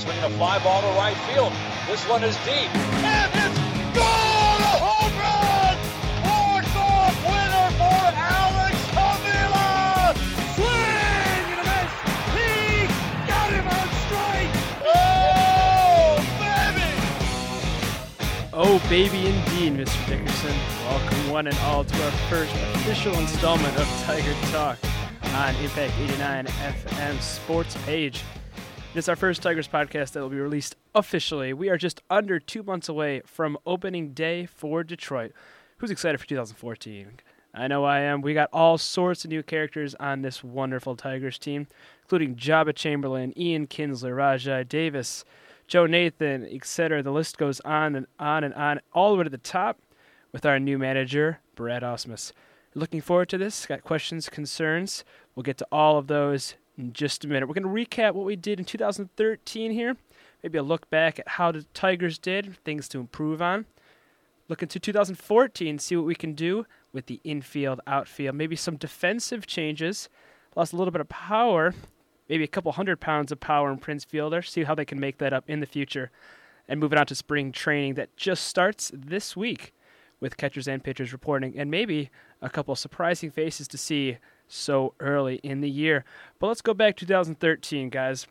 Swinging a fly ball to right field. This one is deep. And it's gone! A home run! Walk-off winner for Alex Avila! Swing and a miss! He got him on strike! Oh, baby! Oh, baby indeed, Mr. Dickerson. Welcome one and all to our first official installment of Tiger Talk on Impact 89 FM Sports Page. It's our first Tigers podcast that will be released officially. We are just under 2 months away from opening day for Detroit. Who's excited for 2014? I know I am. We got all sorts of new characters on this wonderful Tigers team, including Jabba Chamberlain, Ian Kinsler, Rajai Davis, Joe Nathan, etc. The list goes on and on and on, all the way to the top with our new manager, Brad Ausmus. Looking forward to this. Got questions, concerns. We'll get to all of those in just a minute. We're going to recap what we did in 2013 here. Maybe a look back at how the Tigers did, things to improve on. Look into 2014, see what we can do with the infield, outfield. Maybe some defensive changes. Lost a little bit of power, maybe a couple 100 pounds of power in Prince Fielder. See how they can make that up in the future. And moving on to spring training that just starts this week with catchers and pitchers reporting. And maybe a couple surprising faces to see so early in the year. But let's go back to 2013, guys.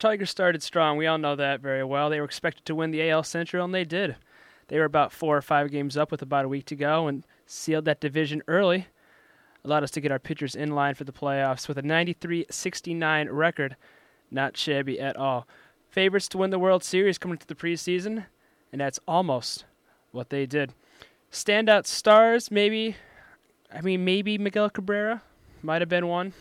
Tigers started strong. We all know that very well. They were expected to win the AL Central, and they did. They were about 4 or 5 games up with about a week to go and sealed that division early. Allowed us to get our pitchers in line for the playoffs with a 93-69 record. Not shabby at all. Favorites to win the World Series coming to the preseason, and that's almost what they did. Standout stars, maybe. I mean, maybe Miguel Cabrera might have been one.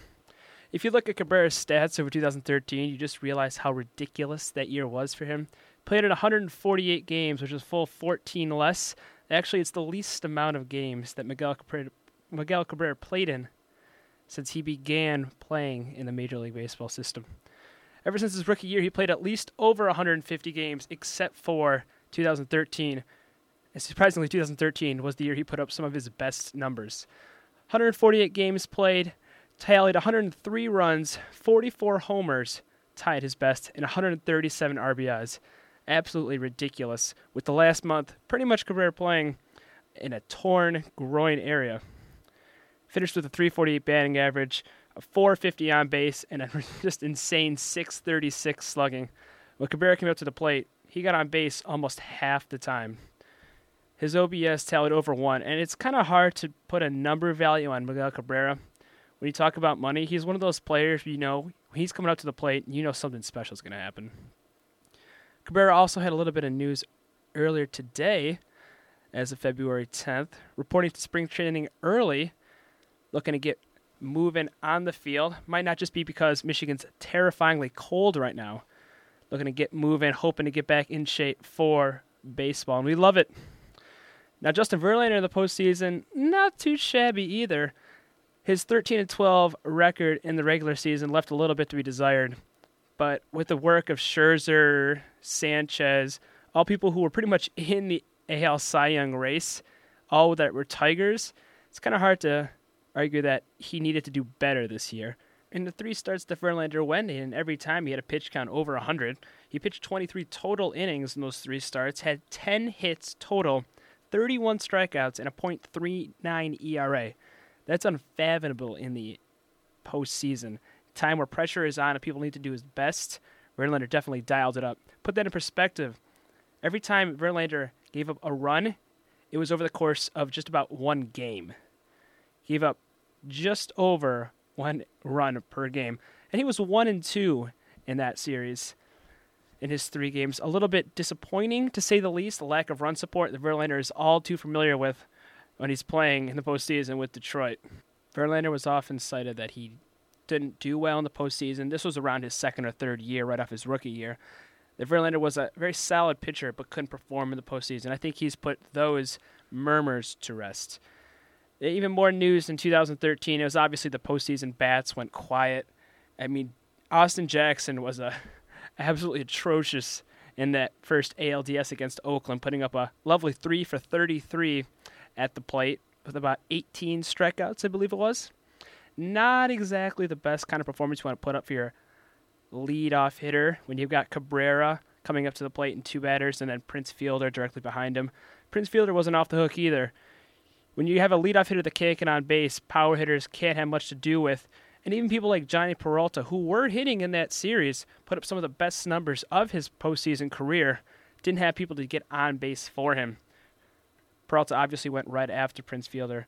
If you look at Cabrera's stats over 2013, you just realize how ridiculous that year was for him. Played at 148 games, which is full 14 less. Actually, it's the least amount of games that Miguel Cabrera played in since he began playing in the Major League Baseball system. Ever since his rookie year, he played at least over 150 games, except for 2013. And surprisingly, 2013 was the year he put up some of his best numbers. 148 games played, tallied 103 runs, 44 homers, tied his best, and 137 RBIs. Absolutely ridiculous. With the last month, pretty much Cabrera playing in a torn groin area. Finished with a .348 batting average, a .450 on base, and a just insane .636 slugging. When Cabrera came up to the plate, he got on base almost half the time. His OBS tallied over 1, and it's kind of hard to put a number value on Miguel Cabrera. When you talk about money, he's one of those players, you know, when he's coming up to the plate, you know something special is going to happen. Cabrera also had a little bit of news earlier today, as of February 10th, reporting to spring training early, looking to get moving on the field. Might not just be because Michigan's terrifyingly cold right now. Looking to get moving, hoping to get back in shape for baseball, and we love it. Now, Justin Verlander in the postseason, not too shabby either. His 13-12 record in the regular season left a little bit to be desired. But with the work of Scherzer, Sanchez, all people who were pretty much in the AL Cy Young race, all that were Tigers, it's kind of hard to argue that he needed to do better this year. In the 3 starts that Verlander went in, every time he had a pitch count over 100. He pitched 23 total innings in those 3 starts, had 10 hits total, 31 strikeouts, and a .39 ERA. That's unfathomable in the postseason. Time where pressure is on and people need to do his best. Verlander definitely dialed it up. Put that in perspective. Every time Verlander gave up a run, it was over the course of just about 1 game. Gave up just over 1 run per game. And he was 1-2 in that series. In his 3 games, a little bit disappointing to say the least, the lack of run support that Verlander is all too familiar with when he's playing in the postseason with Detroit. Verlander was often cited that he didn't do well in the postseason. This was around his 2nd or 3rd year, right off his rookie year. That Verlander was a very solid pitcher but couldn't perform in the postseason. I think he's put those murmurs to rest. Even more news in 2013, it was obviously the postseason bats went quiet. I mean, Austin Jackson was absolutely atrocious in that first ALDS against Oakland, putting up a lovely 3-for-33 at the plate with about 18 strikeouts, I believe it was. Not exactly the best kind of performance you want to put up for your leadoff hitter when you've got Cabrera coming up to the plate and two batters, and then Prince Fielder directly behind him. Prince Fielder wasn't off the hook either. When you have a leadoff hitter that can't get on base, power hitters can't have much to do with. And even people like Johnny Peralta, who were hitting in that series, put up some of the best numbers of his postseason career, didn't have people to get on base for him. Peralta obviously went right after Prince Fielder.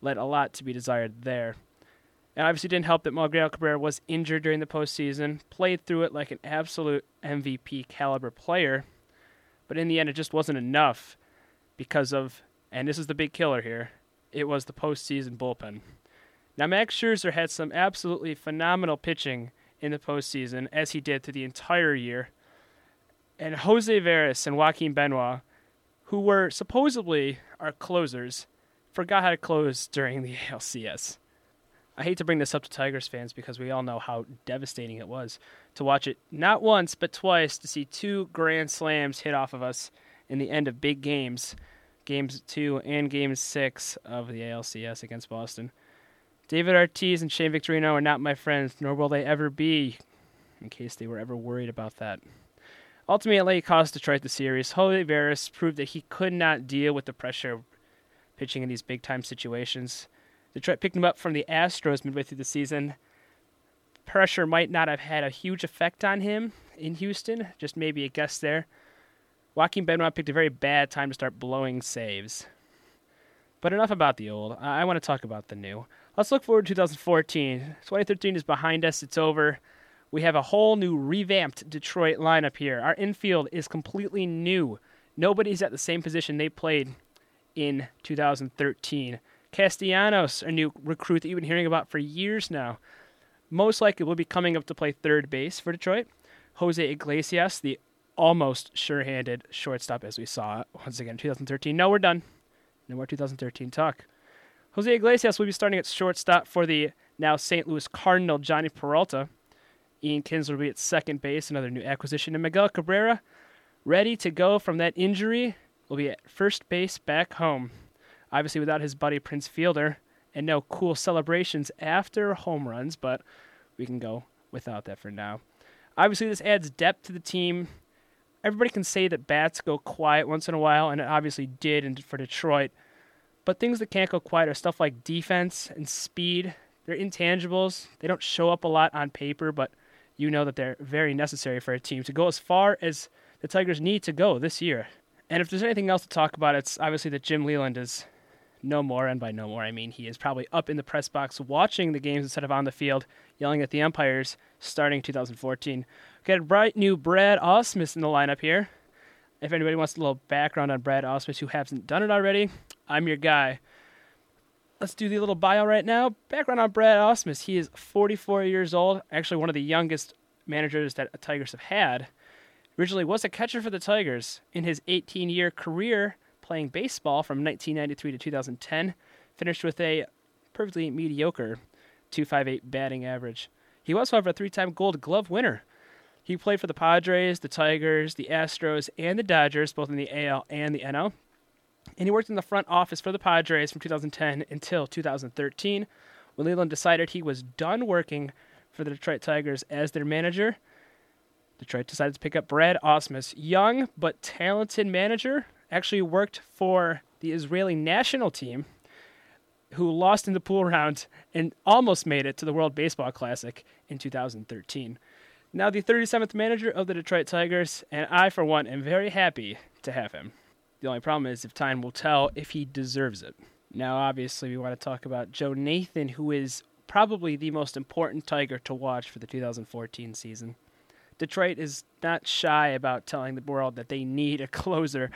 Led a lot to be desired there. And obviously didn't help that Miguel Cabrera was injured during the postseason, played through it like an absolute MVP caliber player, but in the end it just wasn't enough because of, and this is the big killer here, it was the postseason bullpen. Now Max Scherzer had some absolutely phenomenal pitching in the postseason, as he did through the entire year, and Jose Veras and Joaquin Benoit, who were supposedly our closers, forgot how to close during the ALCS. I hate to bring this up to Tigers fans because we all know how devastating it was to watch it not once but twice to see two grand slams hit off of us in the end of big games, Games 2 and Game 6 of the ALCS against Boston. David Ortiz and Shane Victorino are not my friends, nor will they ever be, in case they were ever worried about that. Ultimately, it cost Detroit the series. Jose Veras proved that he could not deal with the pressure pitching in these big-time situations. Detroit picked him up from the Astros midway through the season. Pressure might not have had a huge effect on him in Houston, just maybe a guess there. Joaquin Benoit picked a very bad time to start blowing saves. But enough about the old. I want to talk about the new. Let's look forward to 2014. 2013 is behind us. It's over. We have a whole new revamped Detroit lineup here. Our infield is completely new. Nobody's at the same position they played in 2013. Castellanos, a new recruit that you've been hearing about for years now, most likely will be coming up to play third base for Detroit. Jose Iglesias, the almost sure-handed shortstop, as we saw once again in 2013. No, we're done. No more 2013 talk. Jose Iglesias will be starting at shortstop for the now St. Louis Cardinal Johnny Peralta. Ian Kinsler will be at second base, another new acquisition. And Miguel Cabrera, ready to go from that injury, will be at first base back home. Obviously without his buddy Prince Fielder, and no cool celebrations after home runs, but we can go without that for now. Obviously this adds depth to the team. Everybody can say that bats go quiet once in a while, and it obviously did for Detroit. But things that can't go quiet are stuff like defense and speed. They're intangibles. They don't show up a lot on paper, but you know that they're very necessary for a team to go as far as the Tigers need to go this year. And if there's anything else to talk about, it's obviously that Jim Leyland is no more, and by no more I mean he is probably up in the press box watching the games instead of on the field, yelling at the umpires, starting 2014. We've got a bright new Brad Ausmus in the lineup here. If anybody wants a little background on Brad Ausmus who hasn't done it already, I'm your guy. Let's do the little bio right now. Background on Brad Ausmus. He is 44 years old, actually one of the youngest managers that the Tigers have had. Originally was a catcher for the Tigers. In his 18-year career, playing baseball from 1993 to 2010, finished with a perfectly mediocre 2.58 batting average. He was, however, a three-time Gold Glove winner. He played for the Padres, the Tigers, the Astros, and the Dodgers, both in the AL and the NL. And he worked in the front office for the Padres from 2010 until 2013, when Leyland decided he was done working for the Detroit Tigers as their manager. Detroit decided to pick up Brad Ausmus, young but talented manager. Actually worked for the Israeli national team, who lost in the pool round and almost made it to the World Baseball Classic in 2013. Now the 37th manager of the Detroit Tigers, and I, for one, am very happy to have him. The only problem is if time will tell if he deserves it. Now, obviously, we want to talk about Joe Nathan, who is probably the most important Tiger to watch for the 2014 season. Detroit is not shy about telling the world that they need a closer.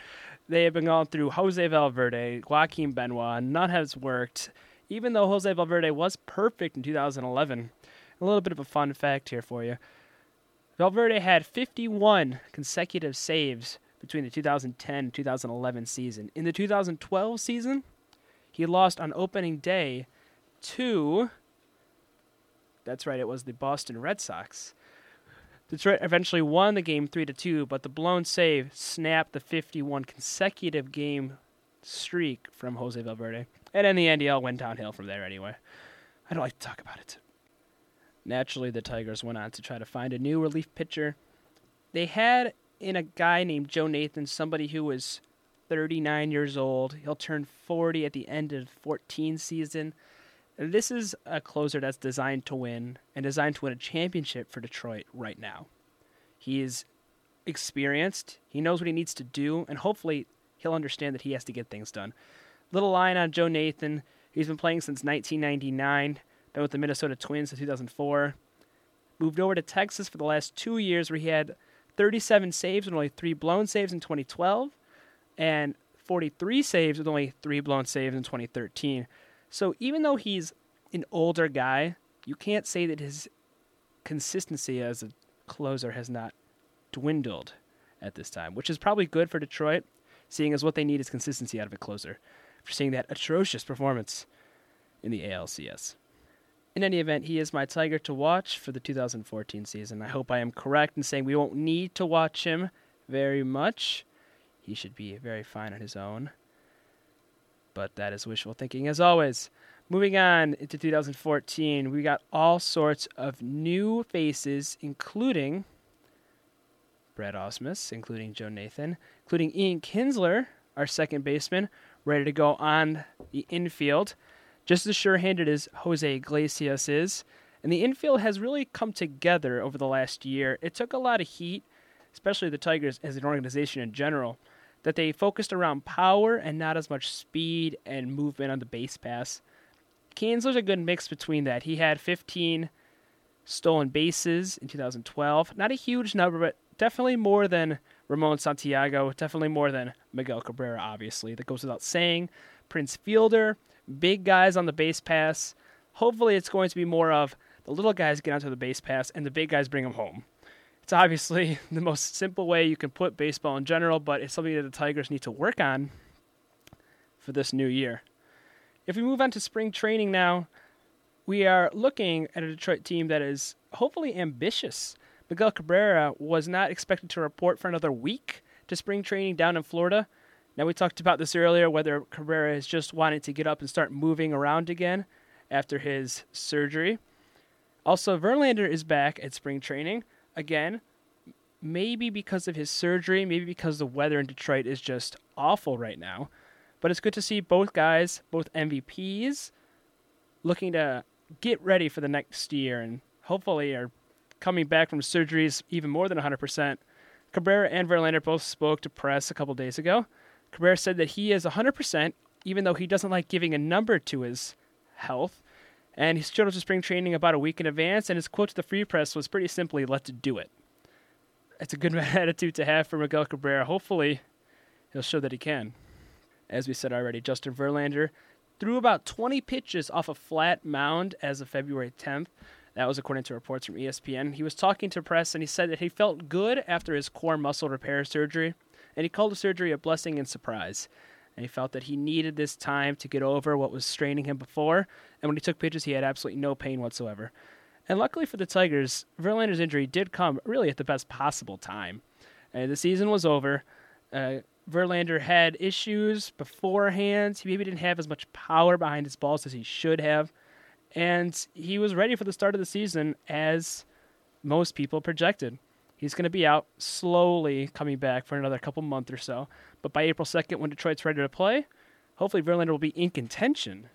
They have been going through Jose Valverde, Joaquin Benoit. None has worked, even though Jose Valverde was perfect in 2011. A little bit of a fun fact here for you. Valverde had 51 consecutive saves between the 2010 and 2011 season. In the 2012 season, he lost on opening day to... That's right, it was the Boston Red Sox. Detroit eventually won the game 3-2, but the blown save snapped the 51 consecutive game streak from Jose Valverde. And in the end, he all went downhill from there anyway. I don't like to talk about it. Naturally, the Tigers went on to try to find a new relief pitcher. They had in a guy named Joe Nathan, somebody who was 39 years old. He'll turn 40 at the end of 14 season. And this is a closer that's designed to win and designed to win a championship for Detroit right now. He is experienced. He knows what he needs to do, and hopefully he'll understand that he has to get things done. Little line on Joe Nathan. He's been playing since 1999, been with the Minnesota Twins in 2004. Moved over to Texas for the last 2 years, where he had 37 saves with only 3 blown saves in 2012 and 43 saves with only 3 blown saves in 2013. So even though he's an older guy, you can't say that his consistency as a closer has not dwindled at this time, which is probably good for Detroit, seeing as what they need is consistency out of a closer, for seeing that atrocious performance in the ALCS. In any event, he is my Tiger to watch for the 2014 season. I hope I am correct in saying we won't need to watch him very much. He should be very fine on his own. But that is wishful thinking, as always. Moving on into 2014, we got all sorts of new faces, including Brad Ausmus, including Joe Nathan, including Ian Kinsler, our second baseman, ready to go on the infield. Just as sure-handed as Jose Iglesias is. And the infield has really come together over the last year. It took a lot of heat, especially the Tigers as an organization in general, that they focused around power and not as much speed and movement on the base pass. Kinsler's a good mix between that. He had 15 stolen bases in 2012. Not a huge number, but definitely more than Ramon Santiago, definitely more than Miguel Cabrera, obviously. That goes without saying. Prince Fielder, big guys on the base pass. Hopefully it's going to be more of the little guys get onto the base pass and the big guys bring them home. It's obviously the most simple way you can put baseball in general, but it's something that the Tigers need to work on for this new year. If we move on to spring training now, we are looking at a Detroit team that is hopefully ambitious. Miguel Cabrera was not expected to report for another week to spring training down in Florida. Now, we talked about this earlier, whether Cabrera is just wanting to get up and start moving around again after his surgery. Also, Verlander is back at spring training. Again, maybe because of his surgery, maybe because the weather in Detroit is just awful right now. But it's good to see both guys, both MVPs, looking to get ready for the next year and hopefully are coming back from surgeries even more than 100%. Cabrera and Verlander both spoke to press a couple days ago. Cabrera said that he is 100%, even though he doesn't like giving a number to his health. And he showed up to spring training about a week in advance, and his quote to the free press was pretty simply, "Let's do it." It's a good attitude to have for Miguel Cabrera. Hopefully, he'll show that he can. As we said already, Justin Verlander threw about 20 pitches off a flat mound as of February 10th. That was according to reports from ESPN. He was talking to press, and he said that he felt good after his core muscle repair surgery, and he called the surgery a blessing and surprise. And he felt that he needed this time to get over what was straining him before. And when he took pitches, he had absolutely no pain whatsoever. And luckily for the Tigers, Verlander's injury did come really at the best possible time. And the season was over. Verlander had issues beforehand. He maybe didn't have as much power behind his balls as he should have. And he was ready for the start of the season as most people projected. He's going to be out slowly coming back for another couple months or so. But by April 2nd, when Detroit's ready to play, hopefully Verlander will be in contention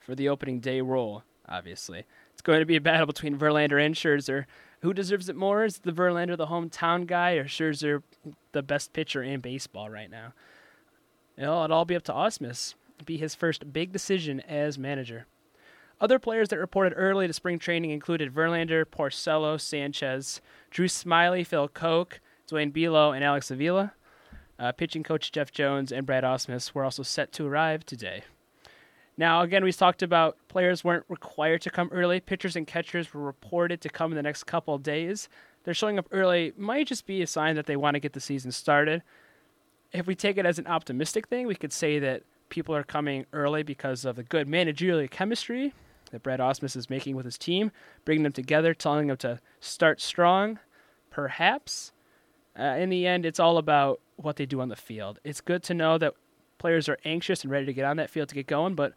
for the opening day role, obviously. It's going to be a battle between Verlander and Scherzer. Who deserves it more? Is the Verlander the hometown guy, or Scherzer the best pitcher in baseball right now? It'll all be up to Ausmus. It'll be his first big decision as manager. Other players that reported early to spring training included Verlander, Porcello, Sanchez, Drew Smyly, Phil Coke, Dwayne Bello, and Alex Avila. Pitching coach Jeff Jones and Brad Ausmus were also set to arrive today. Now, again, we talked about players weren't required to come early. Pitchers and catchers were reported to come in the next couple of days. They're showing up early. Might just be a sign that they want to get the season started. If we take it as an optimistic thing, we could say that people are coming early because of the good managerial chemistry that Brad Ausmus is making with his team, bringing them together, telling them to start strong, perhaps. In the end, it's all about what they do on the field. It's good to know that players are anxious and ready to get on that field to get going, but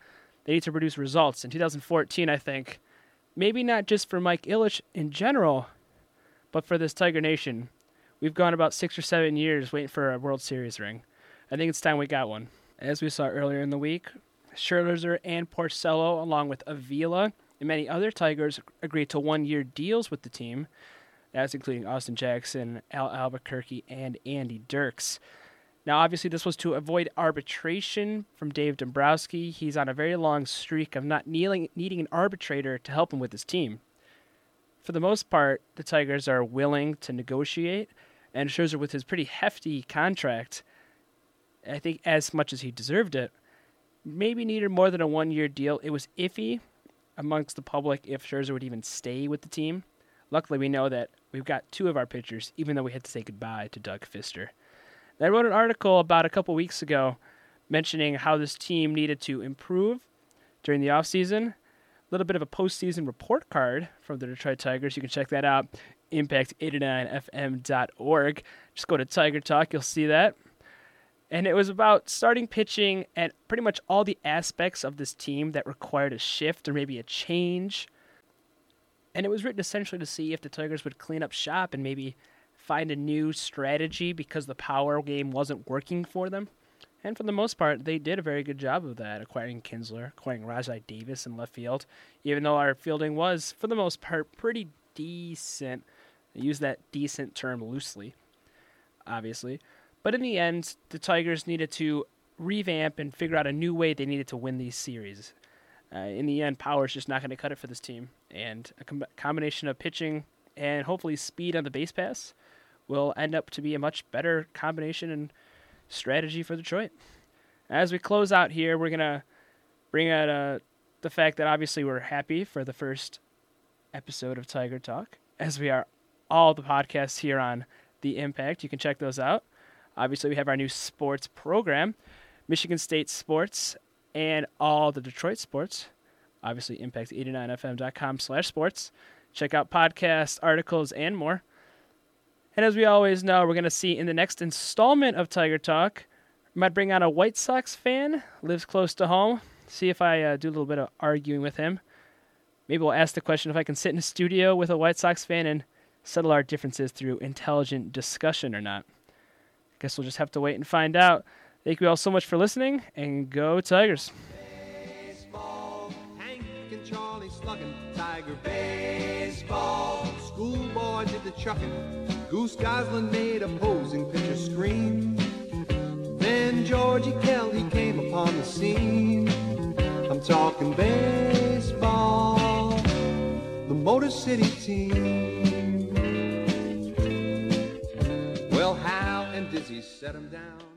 they need to produce results. In 2014, I think maybe not just for Mike Ilitch in general, but for this Tiger Nation. We've gone about 6 or 7 years waiting for a World Series ring. I think it's time we got one. As we saw earlier in the week, Scherzer and Porcello, along with Avila and many other Tigers, agreed to one-year deals with the team. That's including Austin Jackson, Al Albuquerque, and Andy Dirks. Now, obviously, this was to avoid arbitration from Dave Dombrowski. He's on a very long streak of not needing an arbitrator to help him with his team. For the most part, the Tigers are willing to negotiate, and Scherzer, with his pretty hefty contract, I think as much as he deserved it, maybe needed more than a one-year deal. It was iffy amongst the public if Scherzer would even stay with the team. Luckily, we know that we've got two of our pitchers, even though we had to say goodbye to Doug Fister. I wrote an article about a couple weeks ago mentioning how this team needed to improve during the offseason. A little bit of a postseason report card from the Detroit Tigers. You can check that out, impact89fm.org. Just go to Tiger Talk, you'll see that. And it was about starting pitching at pretty much all the aspects of this team that required a shift or maybe a change. And it was written essentially to see if the Tigers would clean up shop and maybe find a new strategy because the power game wasn't working for them. And for the most part, they did a very good job of that, acquiring Kinsler, acquiring Rajai Davis in left field, even though our fielding was, for the most part, pretty decent. I use that decent term loosely, obviously. But in the end, the Tigers needed to revamp and figure out a new way they needed to win these series. In the end, power is just not going to cut it for this team. And a combination of pitching and hopefully speed on the base pass will end up to be a much better combination and strategy for Detroit. As we close out here, we're going to bring out the fact that obviously we're happy for the first episode of Tiger Talk, as we are all the podcasts here on The Impact. You can check those out. Obviously, we have our new sports program, Michigan State Sports, and all the Detroit sports. Obviously, impact89fm.com/sports. Check out podcasts, articles, and more. And as we always know, we're going to see in the next installment of Tiger Talk, I might bring out a White Sox fan, lives close to home, see if I do a little bit of arguing with him. Maybe we'll ask the question if I can sit in a studio with a White Sox fan and settle our differences through intelligent discussion or not. I guess we'll just have to wait and find out. Thank you all so much for listening, and go Tigers. Baseball, Hank and Charlie slugging, Tiger baseball, schoolboy did the chucking. Goose Goslin made opposing pitchers scream. Then Georgie Kelly came upon the scene. I'm talking baseball, the Motor City team. Well, Hal and Dizzy set him down.